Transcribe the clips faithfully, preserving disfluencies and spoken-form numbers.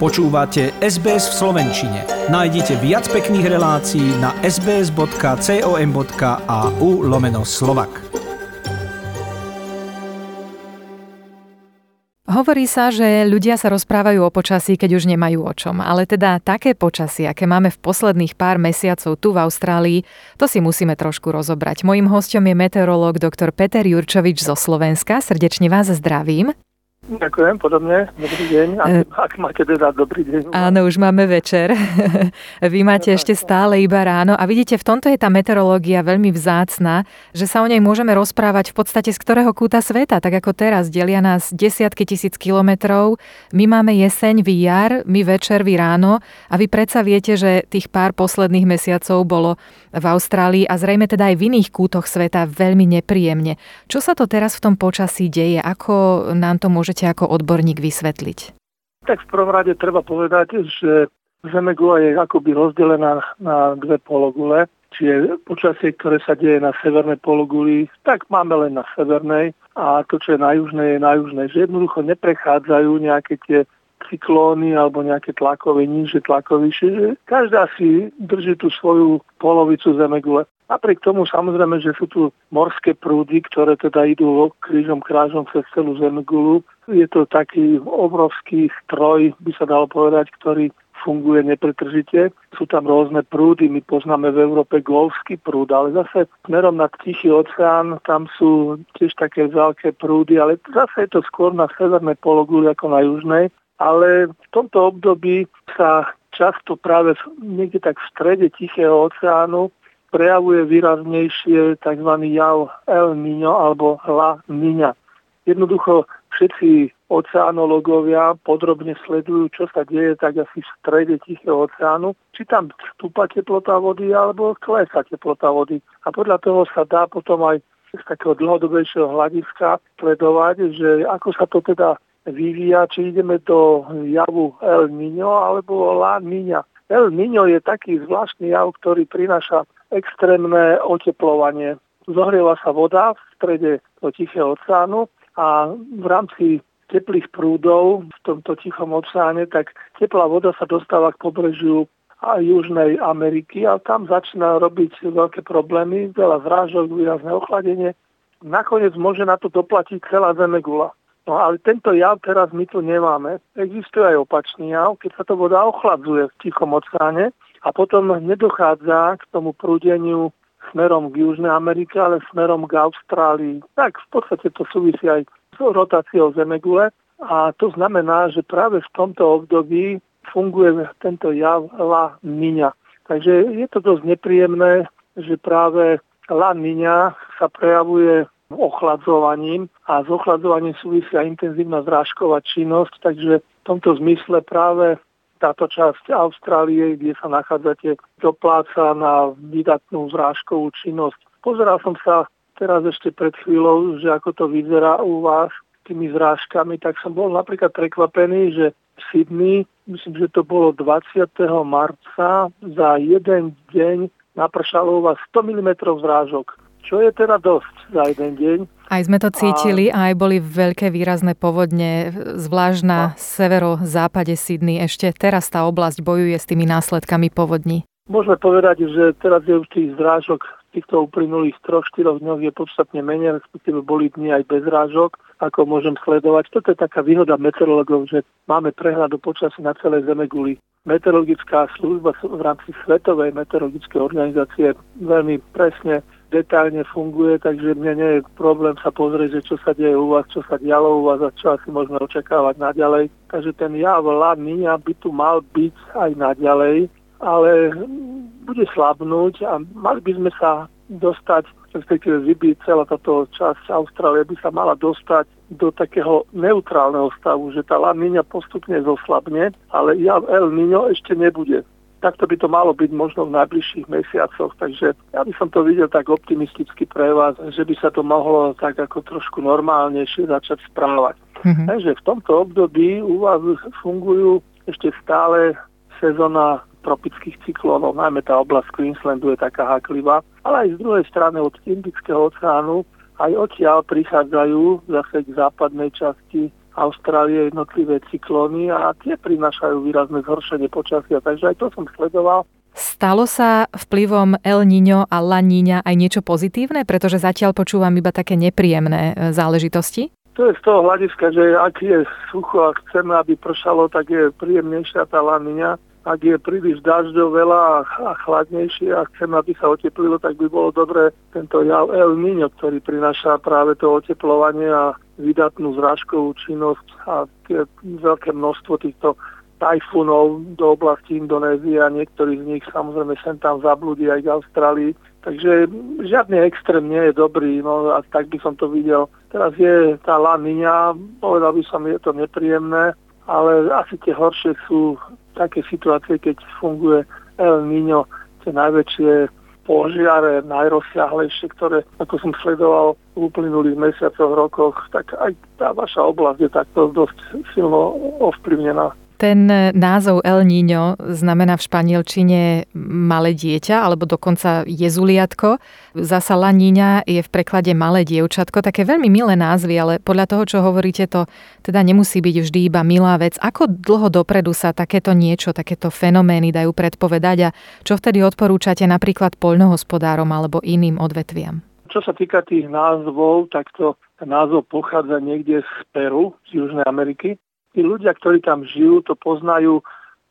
Počúvate es bé es v slovenčine. Nájdite viac pekných relácií na sbs.com.au lomeno Slovak. Hovorí sa, že ľudia sa rozprávajú o počasí, keď už nemajú o čom. Ale teda také počasie, aké máme v posledných pár mesiacov tu v Austrálii, to si musíme trošku rozobrať. Mojím hosťom je meteorológ doktor Peter Jurčovič zo Slovenska. Srdečne vás zdravím. Ďakujem, podobne. Dobrý deň. Ak, ak máte teda dobrý deň. Áno, už máme večer. Vy máte ešte stále iba ráno a vidíte, v tomto je tá meteorológia veľmi vzácna, že sa o nej môžeme rozprávať v podstate z ktorého kúta sveta, tak ako teraz delia nás desiatky tisíc kilometrov. My máme jeseň, vy jar, my večer, vy ráno a vy predsa viete, že tých pár posledných mesiacov bolo v Austrálii a zrejme teda aj v iných kútoch sveta veľmi nepríjemne. Čo sa to teraz v tom počasí deje? Ako nám to môže Môžete ako odborník vysvetliť? Tak v prvom rade treba povedať, že Zemegula je akoby rozdelená na dve pologule, čiže počasie, ktoré sa deje na severnej pologuli, tak máme len na severnej a to, čo je na južnej, je na južnej. Že jednoducho neprechádzajú nejaké tie cyklóny alebo nejaké tlakové nižšie, tlakové vyššie. Každá si drží tú svoju polovicu Zemegule. Napriek tomu samozrejme, že sú tu morské prúdy, ktoré teda idú krížom krážom cez celú Zemegulu. Je to taký obrovský stroj, by sa dalo povedať, ktorý funguje nepretržite. Sú tam rôzne prúdy, my poznáme v Európe golfský prúd, ale zase smerom na Tichý oceán, tam sú tiež také veľké prúdy, ale zase je to skôr na severnej pologuli ako na južnej. Ale v tomto období sa často práve niekde tak v strede Tichého oceánu prejavuje výraznejšie tzv. Jav El Niño alebo La Niña. Jednoducho všetci oceánológovia podrobne sledujú, čo sa deje tak asi v strede Tichého oceánu. Či tam stúpa teplota vody alebo klesá teplota vody. A podľa toho sa dá potom aj z takého dlhodobejšieho hľadiska sledovať, že ako sa to teda vyvíja, či ideme do javu El Niño alebo La Niña. El Niño je taký zvláštny jav, ktorý prináša extrémne oteplovanie. Zohrieva sa voda v strede Tichého oceánu a v rámci teplých prúdov v tomto Tichom oceáne, tak teplá voda sa dostáva k pobrežiu Južnej Ameriky a tam začína robiť veľké problémy, veľa zrážok, výrazné ochladenie. Nakoniec môže na to doplatiť celá Zemegula. No ale tento jav teraz my tu nemáme. Existuje aj opačný jav, keď sa to voda ochladzuje v Tichom oceáne a potom nedochádza k tomu prúdeniu smerom k Južnej Amerike, ale smerom k Austrálii. Tak v podstate to súvisí aj s rotáciou Zemegule a to znamená, že práve v tomto období funguje tento jav La Niña. Takže je to dosť nepríjemné, že práve La Niña sa prejavuje ochladzovaním a s ochladzovaním súvisia intenzívna zrážková činnosť, takže v tomto zmysle práve táto časť Austrálie, kde sa nachádzate, dopláca na výdatnú zrážkovú činnosť. Pozeral som sa teraz ešte pred chvíľou, že ako to vyzerá u vás tými zrážkami, tak som bol napríklad prekvapený, že v Sydney, myslím, že to bolo dvadsiateho marca, za jeden deň napršalo u vás sto milimetrov zrážok. Čo je teda dosť za jeden deň. Aj sme to cítili a aj boli veľké výrazné povodne, zvlášť na severo-západe Sydney. Ešte teraz tá oblasť bojuje s tými následkami povodní. Môžeme povedať, že teraz je už tých zrážok týchto uplynulých troch štyroch dňov je podstatne menej, respektíve boli dni aj bez zrážok, ako môžem sledovať. Toto je taká výhoda meteorológov, že máme prehľad o počasí na celej Zemeguli. Meteorologická služba v rámci Svetovej meteorologickej organizácie veľmi presne detálne funguje, takže mne nie je problém sa pozrieť, že čo sa deje u vás, čo sa dialo u vás a čo asi môžeme očakávať naďalej. Takže ten jav La Niña by tu mal byť aj naďalej, ale bude slabnúť a mali by sme sa dostať, respektíve vybiť celá táto časť Austrálie by sa mala dostať do takého neutrálneho stavu, že tá La Niña postupne zoslabne, ale jav El Niño ešte nebude. Takto by to malo byť možno v najbližších mesiacoch, takže ja by som to videl tak optimisticky pre vás, že by sa to mohlo tak ako trošku normálnejšie začať správať. Mm-hmm. Takže v tomto období u vás fungujú ešte stále sezóna tropických cyklónov, najmä tá oblasť Queenslandu je taká háklivá, ale aj z druhej strany od Indického oceánu aj odtiaľ prichádzajú zase k západnej časti Austrálie jednotlivé cyklóny a tie prinášajú výrazné zhoršenie počasia, takže aj to som sledoval. Stalo sa vplyvom El Niño a La Niña aj niečo pozitívne? Pretože zatiaľ počúvam iba také nepríjemné záležitosti. To je z toho hľadiska, že ak je sucho a chceme, aby pršalo, tak je príjemnejšia tá La Niña. Ak je príliš dažďov veľa a chladnejšie a chceme, aby sa oteplilo, tak by bolo dobre tento jav El Niño, ktorý prináša práve to oteplovanie a vydatnú zrážkovú činnosť a tie veľké množstvo týchto tajfúnov do oblasti Indonézie a niektorí z nich samozrejme sem tam zablúdi aj k Austrálii. Takže žiadny extrém nie je dobrý, no a tak by som to videl. Teraz je tá La Niña, povedal by som, je to nepríjemné, ale asi tie horšie sú také situácie, keď funguje El Niño, tie najväčšie požiare, najrozsiahlejšie, ktoré, ako som sledoval v uplynulých mesiacoch, rokoch, tak aj tá vaša oblasť je takto dosť silno ovplyvnená. Ten názov El Niño znamená v španielčine malé dieťa, alebo dokonca jezuliatko. Zasa La Niña je v preklade malé dievčatko. Také veľmi milé názvy, ale podľa toho, čo hovoríte, to teda nemusí byť vždy iba milá vec. Ako dlho dopredu sa takéto niečo, takéto fenomény dajú predpovedať a čo vtedy odporúčate napríklad poľnohospodárom alebo iným odvetviam? Čo sa týka tých názvov, tak to názov pochádza niekde z Peru, z Južnej Ameriky. Tí ľudia, ktorí tam žijú, to poznajú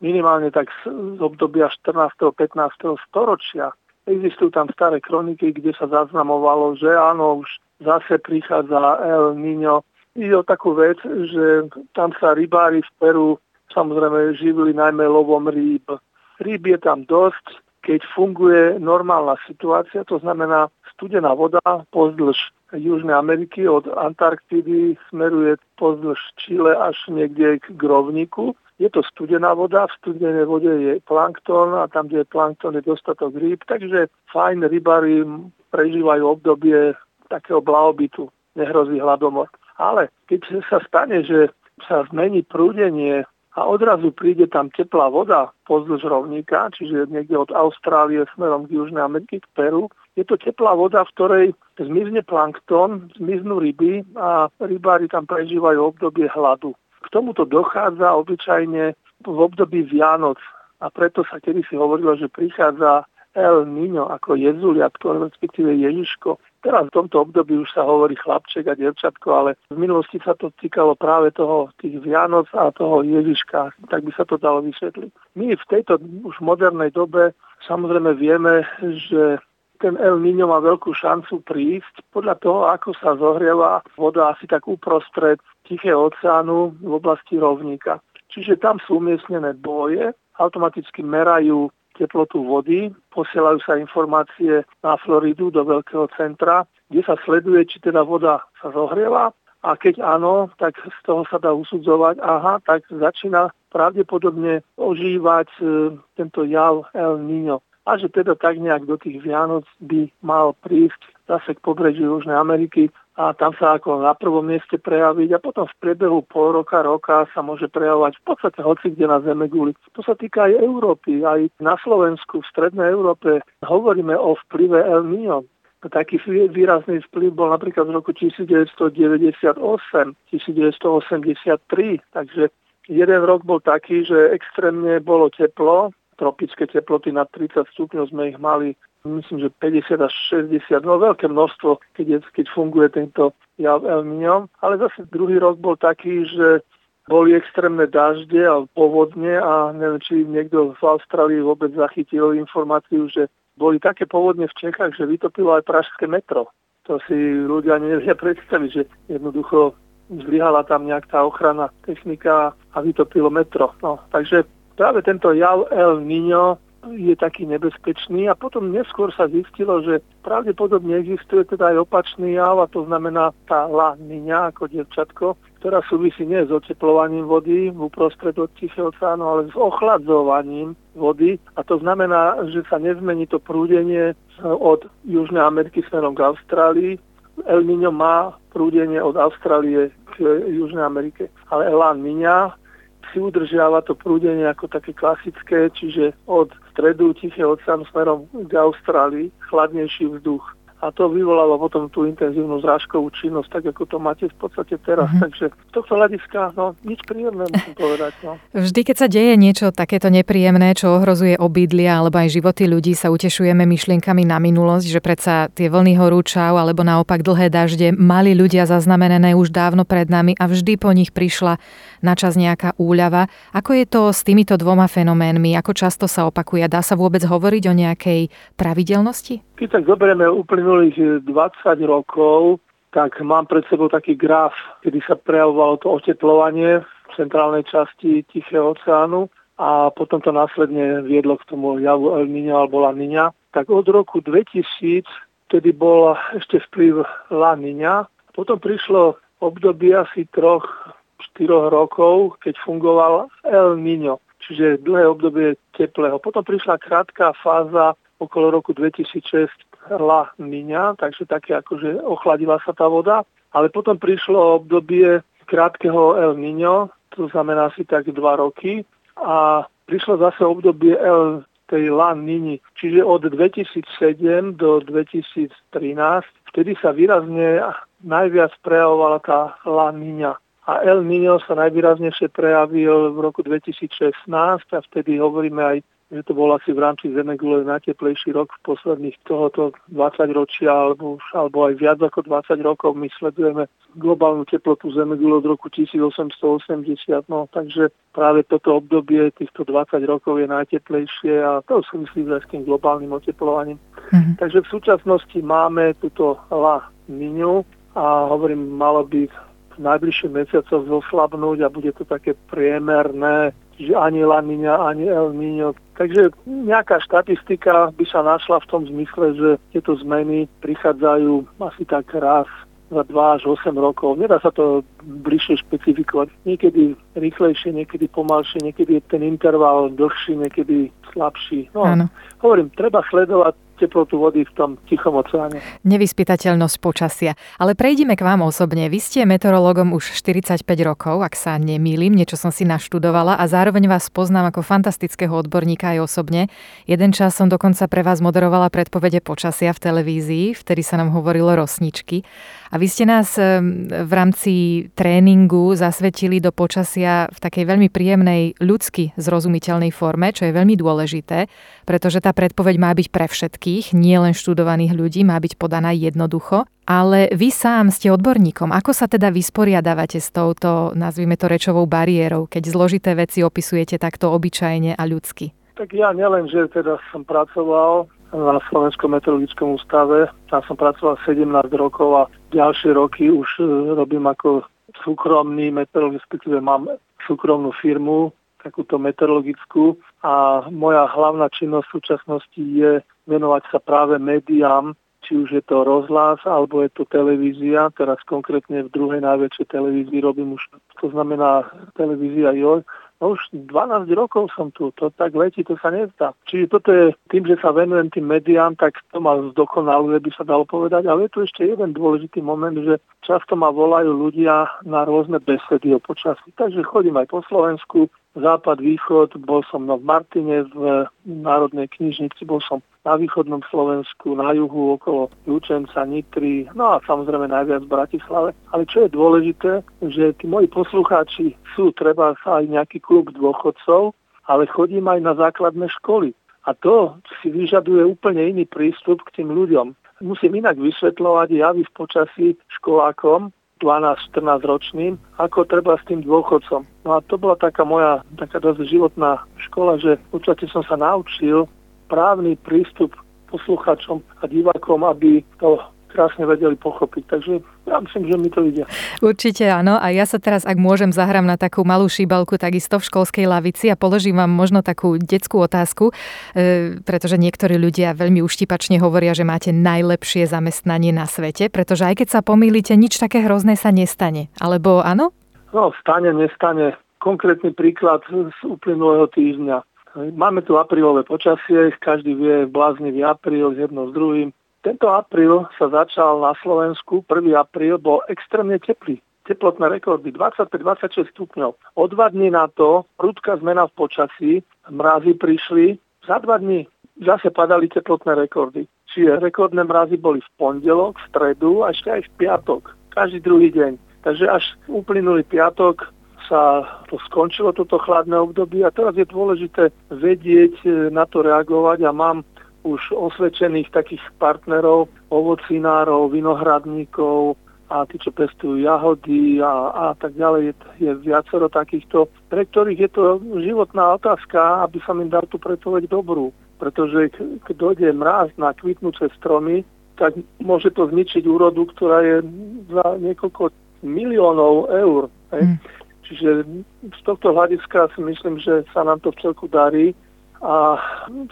minimálne tak z obdobia štrnásteho pätnásteho storočia. Existujú tam staré kroniky, kde sa zaznamovalo, že áno, už zase prichádza El Niño. Ide o takú vec, že tam sa rybári v Peru samozrejme živili najmä lovom rýb. Rýb je tam dosť, keď funguje normálna situácia, to znamená studená voda pozdĺž Južnej Ameriky od Antarktidy smeruje pozdĺž Čile až niekde k rovníku. Je to studená voda, v studenej vode je plankton a tam, kde je plankton, je dostatok rýb, takže fajn rybári prežívajú obdobie takého blahobytu, nehrozí hladomor. Ale keď sa stane, že sa zmení prúdenie a odrazu príde tam teplá voda pozdĺž rovníka, čiže niekde od Austrálie smerom k Južnej Ameriky, k Peru, je to teplá voda, v ktorej zmizne plankton, zmiznú ryby a rybári tam prežívajú obdobie hladu. K tomuto dochádza obyčajne v období Vianoc a preto sa kedysi hovorilo, že prichádza El Niño ako jezuliatko, respektíve Ježiško. Teraz v tomto období už sa hovorí chlapček a dievčatko, ale v minulosti sa to týkalo práve toho tých Vianoc a toho Ježiška, tak by sa to dalo vysvetliť. My v tejto už modernej dobe samozrejme vieme, že ten El Niño má veľkú šancu prísť podľa toho, ako sa zohrieva voda asi tak uprostred Tichého oceánu v oblasti rovníka. Čiže tam sú umiestnené boje, automaticky merajú teplotu vody, posielajú sa informácie na Floridu do veľkého centra, kde sa sleduje, či teda voda sa zohrieva a keď áno, tak z toho sa dá usudzovať, aha, tak začína pravdepodobne ožívať e, tento jav El Niño. A že teda tak nejak do tých Vianoc by mal prísť zase k pobrežiu Južnej Ameriky a tam sa ako na prvom mieste prejaviť a potom v priebehu pol roka, roka sa môže prejavovať v podstate hoci kde na zemeguli. To sa týka aj Európy, aj na Slovensku, v strednej Európe hovoríme o vplyve El Niño. Taký výrazný vplyv bol napríklad v roku devätnásťstodeväťdesiatosem, devätnásťstoosemdesiattri, takže jeden rok bol taký, že extrémne bolo teplo, tropické teploty nad tridsať stupňov sme ich mali, myslím, že päťdesiat až šesťdesiat, no veľké množstvo, keď, je, keď funguje tento jav El Niño. Ale zase druhý rok bol taký, že boli extrémne dažde a povodne a neviem, či niekto v Austrálii vôbec zachytil informáciu, že boli také povodne v Čechách, že vytopilo aj pražské metro. To si ľudia nevedia predstaviť, že jednoducho zlyhala tam nejak tá ochrana, technika a vytopilo metro. No, takže práve tento jav El Niño je taký nebezpečný a potom neskôr sa zistilo, že pravdepodobne existuje teda aj opačný jav a to znamená tá La Niña ako dievčatko, ktorá súvisí nie s oteplovaním vody v uprostred od Tichého oceánu, ale s ochladzovaním vody a to znamená, že sa nezmení to prúdenie od Južnej Ameriky smerom k Austrálii. El Niño má prúdenie od Austrálie k Južnej Amerike, ale La Niña si udržiava to prúdenie ako také klasické, čiže od stredu Tichého oceánu smerom k Austrálii, chladnejší vzduch. a to vyvolalo potom tú intenzívnu zrážkovú činnosť, tak ako to máte v podstate teraz. Mm-hmm. Takže z tohto hľadiska, no, nič príjemné, musím povedať. No. Vždy, keď sa deje niečo takéto nepríjemné, čo ohrozuje obydlia alebo aj životy ľudí, sa utešujeme myšlienkami na minulosť, že predsa tie vlny horúčav alebo naopak dlhé dažde mali ľudia zaznamenané už dávno pred nami a vždy po nich prišla načas nejaká úľava. Ako je to s týmito dvoma fenoménmi? Ako často sa opakuje? Dá sa vôbec hovoriť o nejakej pravidelnosti? Keď tak zoberieme uplynulých dvadsať rokov, tak mám pred sebou taký graf, kedy sa prejavovalo to oteplovanie v centrálnej časti Tichého oceánu a potom to následne viedlo k tomu javu El Niño alebo La Niña. Tak od roku dvetisíc, tedy bol ešte vplyv La Niña. Potom prišlo obdobie asi troch, štyroch rokov, keď fungoval El Niño, čiže dlhé obdobie teplého. Potom prišla krátka fáza okolo roku dvetisícšesť La Niña, takže také akože ochladila sa tá voda. Ale potom prišlo obdobie krátkeho El Niño, to znamená asi tak dva roky. A prišlo zase obdobie El, tej La Niñi, čiže od dvetisícsedem do dvetisíctrinásť. Vtedy sa výrazne najviac prejavovala tá La Niña. A El Niño sa najvýraznejšie prejavil v roku dvetisícšestnásť a vtedy hovoríme aj, že to bol asi v rámci zemegule najteplejší rok v posledných tohoto dvadsaťročia alebo, alebo aj viac ako dvadsať rokov. My sledujeme globálnu teplotu zemegule od roku tisícosemstoosemdesiat, no, takže práve toto obdobie týchto dvadsať rokov je najteplejšie a to súvisí s tým globálnym oteplovaním. Mhm. Takže v súčasnosti máme túto La Niñu a hovorím, malo by v najbližších mesiacoch zoslabnúť a bude to také priemerné, že ani La Niña, ani El Niño. Takže nejaká štatistika by sa našla v tom zmysle, že tieto zmeny prichádzajú asi tak raz za dva až osem rokov. Nedá sa to bližšie špecifikovať. Niekedy rýchlejšie, niekedy pomalšie, niekedy je ten interval dlhší, niekedy slabší. No, áno. Hovorím, treba sledovať teplotu vody v tom Tichom oceáne. Nevyspytateľnosť počasia. Ale prejdime k vám osobne. Vy ste meteorológom už štyridsaťpäť rokov, ak sa nemýlim, niečo som si naštudovala a zároveň vás poznám ako fantastického odborníka aj osobne. Jeden čas som dokonca pre vás moderovala predpovede počasia v televízii, vtedy sa nám hovorilo rosničky. A vy ste nás v rámci tréningu zasvetili do počasia v takej veľmi príjemnej, ľudsky zrozumiteľnej forme, čo je veľmi dôležité, pretože tá predpoveď má byť pre všetky, nie len študovaných ľudí, má byť podaná jednoducho. Ale vy sám ste odborníkom. Ako sa teda vysporiadávate s touto, nazvime to, rečovou bariérou, keď zložité veci opisujete takto obyčajne a ľudsky? Tak ja nielen, že teda som pracoval na Slovenskom meteorologickom ústave, tam som pracoval sedemnásť rokov a ďalšie roky už robím ako súkromný meteorolog, respektíve mám súkromnú firmu, takúto meteorologickú, a moja hlavná činnosť v súčasnosti je venovať sa práve médiám, či už je to rozhlas, alebo je to televízia. Teraz konkrétne v druhej najväčšej televízii robím už, to znamená televízia Joj. No už dvanásť rokov som tu, to tak letí, to sa nezdá. Čiže toto je, tým, že sa venujem tým médiám, tak to ma zdokonaluje, by sa dalo povedať. Ale je tu ešte jeden dôležitý moment, že často ma volajú ľudia na rôzne besedy o počasí. Takže chodím aj po Slovensku, západ, východ, bol som v Martine, v Národnej knižnici, bol som na východnom Slovensku, na juhu, okolo Ľučenca, Nitry, no a samozrejme najviac v Bratislave. Ale čo je dôležité, že tí moji poslucháči sú treba aj nejaký klub dôchodcov, ale chodím aj na základné školy. A to si vyžaduje úplne iný prístup k tým ľuďom. Musím inak vysvetľovať javy v počasí školákom, dvanásť štrnásť ročným, ako treba s tým dôchodcom. No a to bola taká moja, taká dosť životná škola, že v podstate som sa naučil právny prístup posluchačom a divákom, aby to krásne vedeli pochopiť. Takže ja myslím, že mi to ide. Určite áno. A ja sa teraz, ak môžem, zahrám na takú malú šíbalku takisto v školskej lavici a položím vám možno takú detskú otázku, e, pretože niektorí ľudia veľmi uštipačne hovoria, že máte najlepšie zamestnanie na svete, pretože aj keď sa pomýlite, nič také hrozné sa nestane. Alebo áno? No, stane, nestane. Konkrétny príklad z uplynulého týždňa. Máme tu aprílové počasie, každý vie, bláznivý apríl, jedno s druhým. Tento apríl sa začal na Slovensku, prvý apríl bol extrémne teplý. Teplotné rekordy dvadsaťpäť dvadsaťšesť stupňov. O dva dní na to prudká zmena v počasí, mrazy prišli, za dva dní zase padali teplotné rekordy. Čiže rekordné mrazy boli v pondelok, v stredu a ešte aj v piatok. Každý druhý deň. Takže až uplynulý piatok sa to skončilo, toto chladné obdobie, a teraz je dôležité vedieť na to reagovať a mám už osvedčených takých partnerov, ovocinárov, vinohradníkov a tí, čo pestujú jahody a, a tak ďalej, je, je viacero takýchto, pre ktorých je to životná otázka, aby sa im dal tú predpoveď dobrú. Pretože keď dojde mraz na kvitnúce stromy, tak môže to zničiť úrodu, ktorá je za niekoľko miliónov eur. Mm. Čiže z tohto hľadiska si myslím, že sa nám to vcelku darí a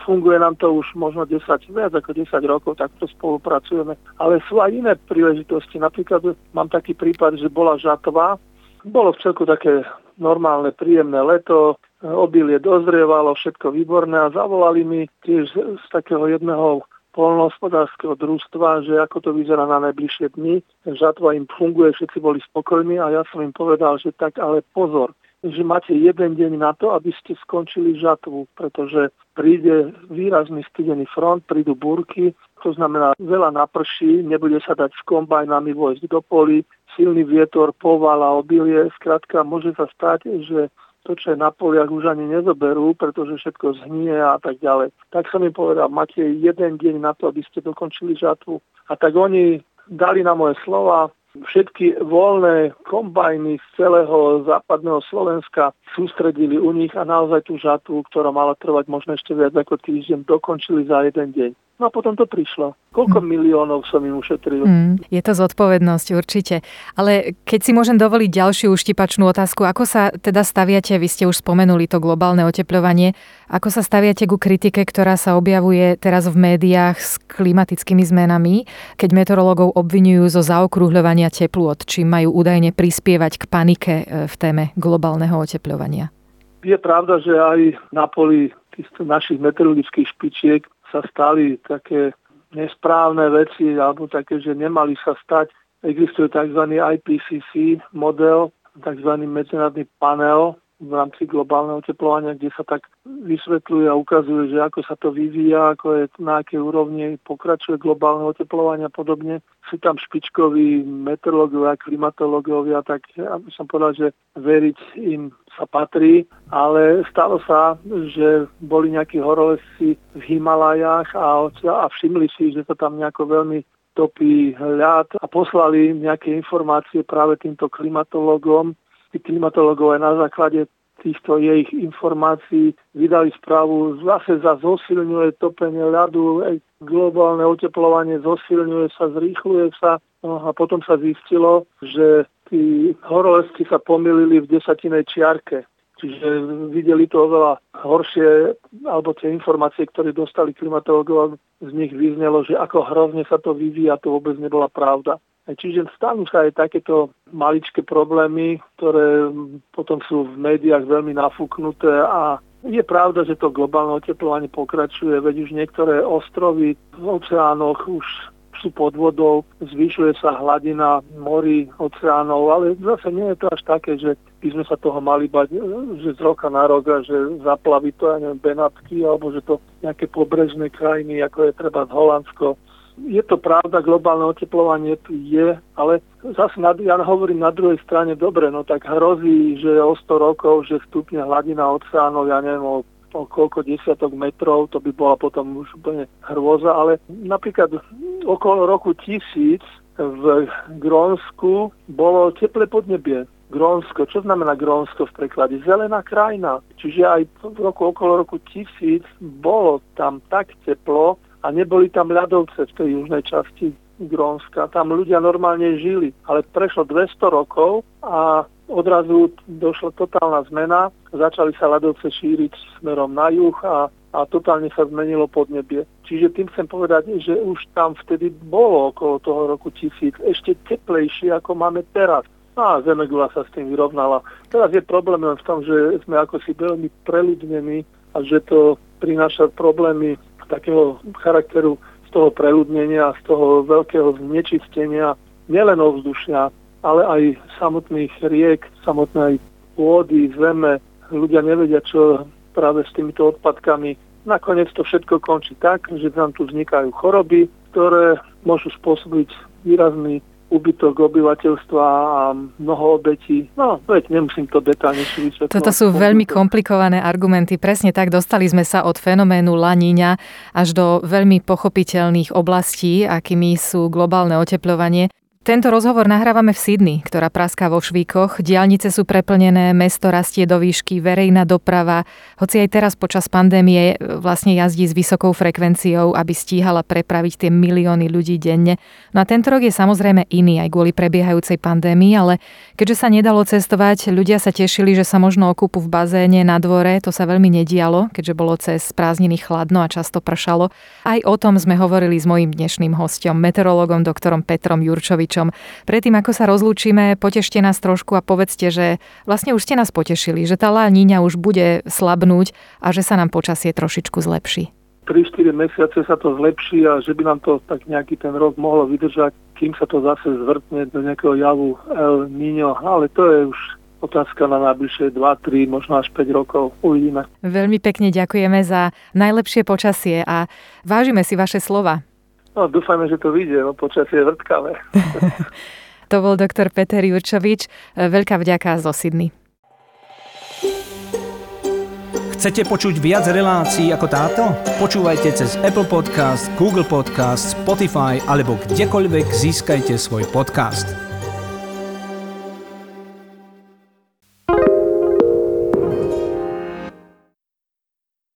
funguje nám to už možno desať, viac ako desať rokov, takto spolupracujeme. Ale sú aj iné príležitosti. Napríklad mám taký prípad, že bola žatva. Bolo vcelku také normálne, príjemné leto, obilie dozrievalo, všetko výborné a zavolali mi tiež z takého jedného poľnohospodárskeho družstva, že ako to vyzerá na najbližšie dni. Žatva im funguje, všetci boli spokojní a ja som im povedal, že tak ale pozor, že máte jeden deň na to, aby ste skončili žatvu, pretože príde výrazný studený front, prídu búrky, to znamená veľa naprší, nebude sa dať s kombajnami vojsť do polí, silný vietor, poval a obilie, skrátka môže sa stať, že to, čo je na poliach, už ani nezoberú, pretože všetko zhnie a tak ďalej. Tak som im povedal, máte jeden deň na to, aby ste dokončili žatvu. A tak oni dali na moje slova, všetky voľné kombajny z celého západného Slovenska sústredili u nich a naozaj tú žatvu, ktorá mala trvať možno ešte viac ako týždeň, dokončili za jeden deň. No a potom to prišlo. Koľko mm. miliónov som im ušetril. Mm. Je to zodpovednosť určite. Ale keď si môžem dovoliť ďalšiu uštipačnú otázku, ako sa teda staviate, vy ste už spomenuli to globálne otepľovanie, ako sa staviate ku kritike, ktorá sa objavuje teraz v médiách s klimatickými zmenami, keď meteorológov obviňujú zo zaokrúhľovania teplôt, čím majú údajne prispievať k panike v téme globálneho otepľovania? Je pravda, že aj na poli našich meteorologických špičiek sa stali také nesprávne veci, alebo také, že nemali sa stať. Existuje tzv. I P C C model, tzv. medzinárodný panel v rámci globálneho oteplovania, kde sa tak vysvetľuje a ukazuje, že ako sa to vyvíja, ako je, na akej úrovni pokračuje globálne oteplovanie a podobne. Sú tam špičkoví meteorológovia, klimatológovia, tak ja by som povedal, že veriť im sa patrí, ale stalo sa, že boli nejakí horolezci v Himalajách a, a všimli si, že sa tam nejako veľmi topí ľad a poslali nejaké informácie práve týmto klimatológom. Tí klimatológovia na základe týchto ich informácií vydali správu, zase za zosilňuje topenie ľadu, globálne oteplovanie zosilňuje sa, zrýchluje sa, no a potom sa zistilo, že tí horolezci sa pomýlili v desatinej čiarke. Čiže videli to oveľa horšie, alebo tie informácie, ktoré dostali klimatológov, z nich vyznelo, že ako hrozne sa to vyvíja, to vôbec nebola pravda. Čiže stanú sa aj takéto maličké problémy, ktoré potom sú v médiách veľmi nafúknuté a je pravda, že to globálne oteplovanie pokračuje, veď už niektoré ostrovy v oceánoch už sú pod vodou, zvyšuje sa hladina morí, oceánov, ale zase nie je to až také, že by sme sa toho mali bať, že z roka na rok a že zaplaví to, ja neviem, Benátky, alebo že to nejaké pobrežné krajiny, ako je treba z Holandsko. Je to pravda, globálne oteplovanie tu je, ale zase na, ja hovorím na druhej strane, dobre, no tak hrozí, že o sto rokov, že stupne hladina oceánov, ja neviem, o, o koľko desiatok metrov, to by bola potom už úplne hrôza, ale napríklad okolo roku tisíc v Grónsku bolo teplé podnebie. Grónsko, čo znamená Grónsko v preklade? Zelená krajina. Čiže aj v roku, okolo roku tisíc bolo tam tak teplo, a neboli tam ľadovce v tej južnej časti Grónska. Tam ľudia normálne žili, ale prešlo dvesto rokov a odrazu došla totálna zmena. Začali sa ľadovce šíriť smerom na juh a, a totálne sa zmenilo podnebie. Čiže tým chcem povedať, že už tam vtedy bolo okolo toho roku tisíc ešte teplejšie, ako máme teraz. A Zemegula sa s tým vyrovnala. Teraz je problém len v tom, že sme akosi veľmi preľudnení a že to prináša problémy takého charakteru z toho preľudnenia, z toho veľkého znečistenia, nielen ovzdušia, ale aj samotných riek, samotnej pôdy, zeme. Ľudia nevedia, čo práve s týmito odpadkami Nakoniec to všetko končí tak, že nám tu vznikajú choroby, ktoré môžu spôsobiť výrazný úbytok obyvateľstva a mnoho obetí. No, veď nemusím to detálne vysvetľovať. Toto sú veľmi komplikované argumenty. Presne tak, dostali sme sa od fenoménu La Niña až do veľmi pochopiteľných oblastí, akými sú globálne otepľovanie. Tento rozhovor nahrávame v Sydney, ktorá praská vo švíkoch. Diaľnice sú preplnené, mesto rastie do výšky, verejná doprava. Hoci aj teraz počas pandémie vlastne jazdí s vysokou frekvenciou, aby stíhala prepraviť tie milióny ľudí denne. No a tento rok je samozrejme iný aj kvôli prebiehajúcej pandémii, ale keďže sa nedalo cestovať, ľudia sa tešili, že sa možno okúpu v bazéne na dvore. To sa veľmi nedialo, keďže bolo cez prázdniny chladno a často pršalo. Aj o tom sme hovorili s mojím dnešným hosťom, meteorológom doktorom Petrom Jurčovičom. Predtým, ako sa rozlúčime, potešte nás trošku a povedzte, že vlastne už ste nás potešili, že tá La Niña už bude slabnúť a že sa nám počasie trošičku zlepší. tri štyri mesiace sa to zlepší a že by nám to tak nejaký ten rok mohlo vydržať, kým sa to zase zvrtne do nejakého javu El Niño, ale to je už otázka na najbližšie dva tri, možno až päť rokov. Uvidíme. Veľmi pekne ďakujeme za najlepšie počasie a vážime si vaše slova. No, dúfajme, že to vyjde, no počasie vrtkavé. To bol doktor Peter Jurčovič. Veľká vďaka zo Sydney. Chcete počuť viac relácií ako táto? Počúvajte cez Apple Podcast, Google Podcast, Spotify alebo kdekoľvek získajte svoj podcast.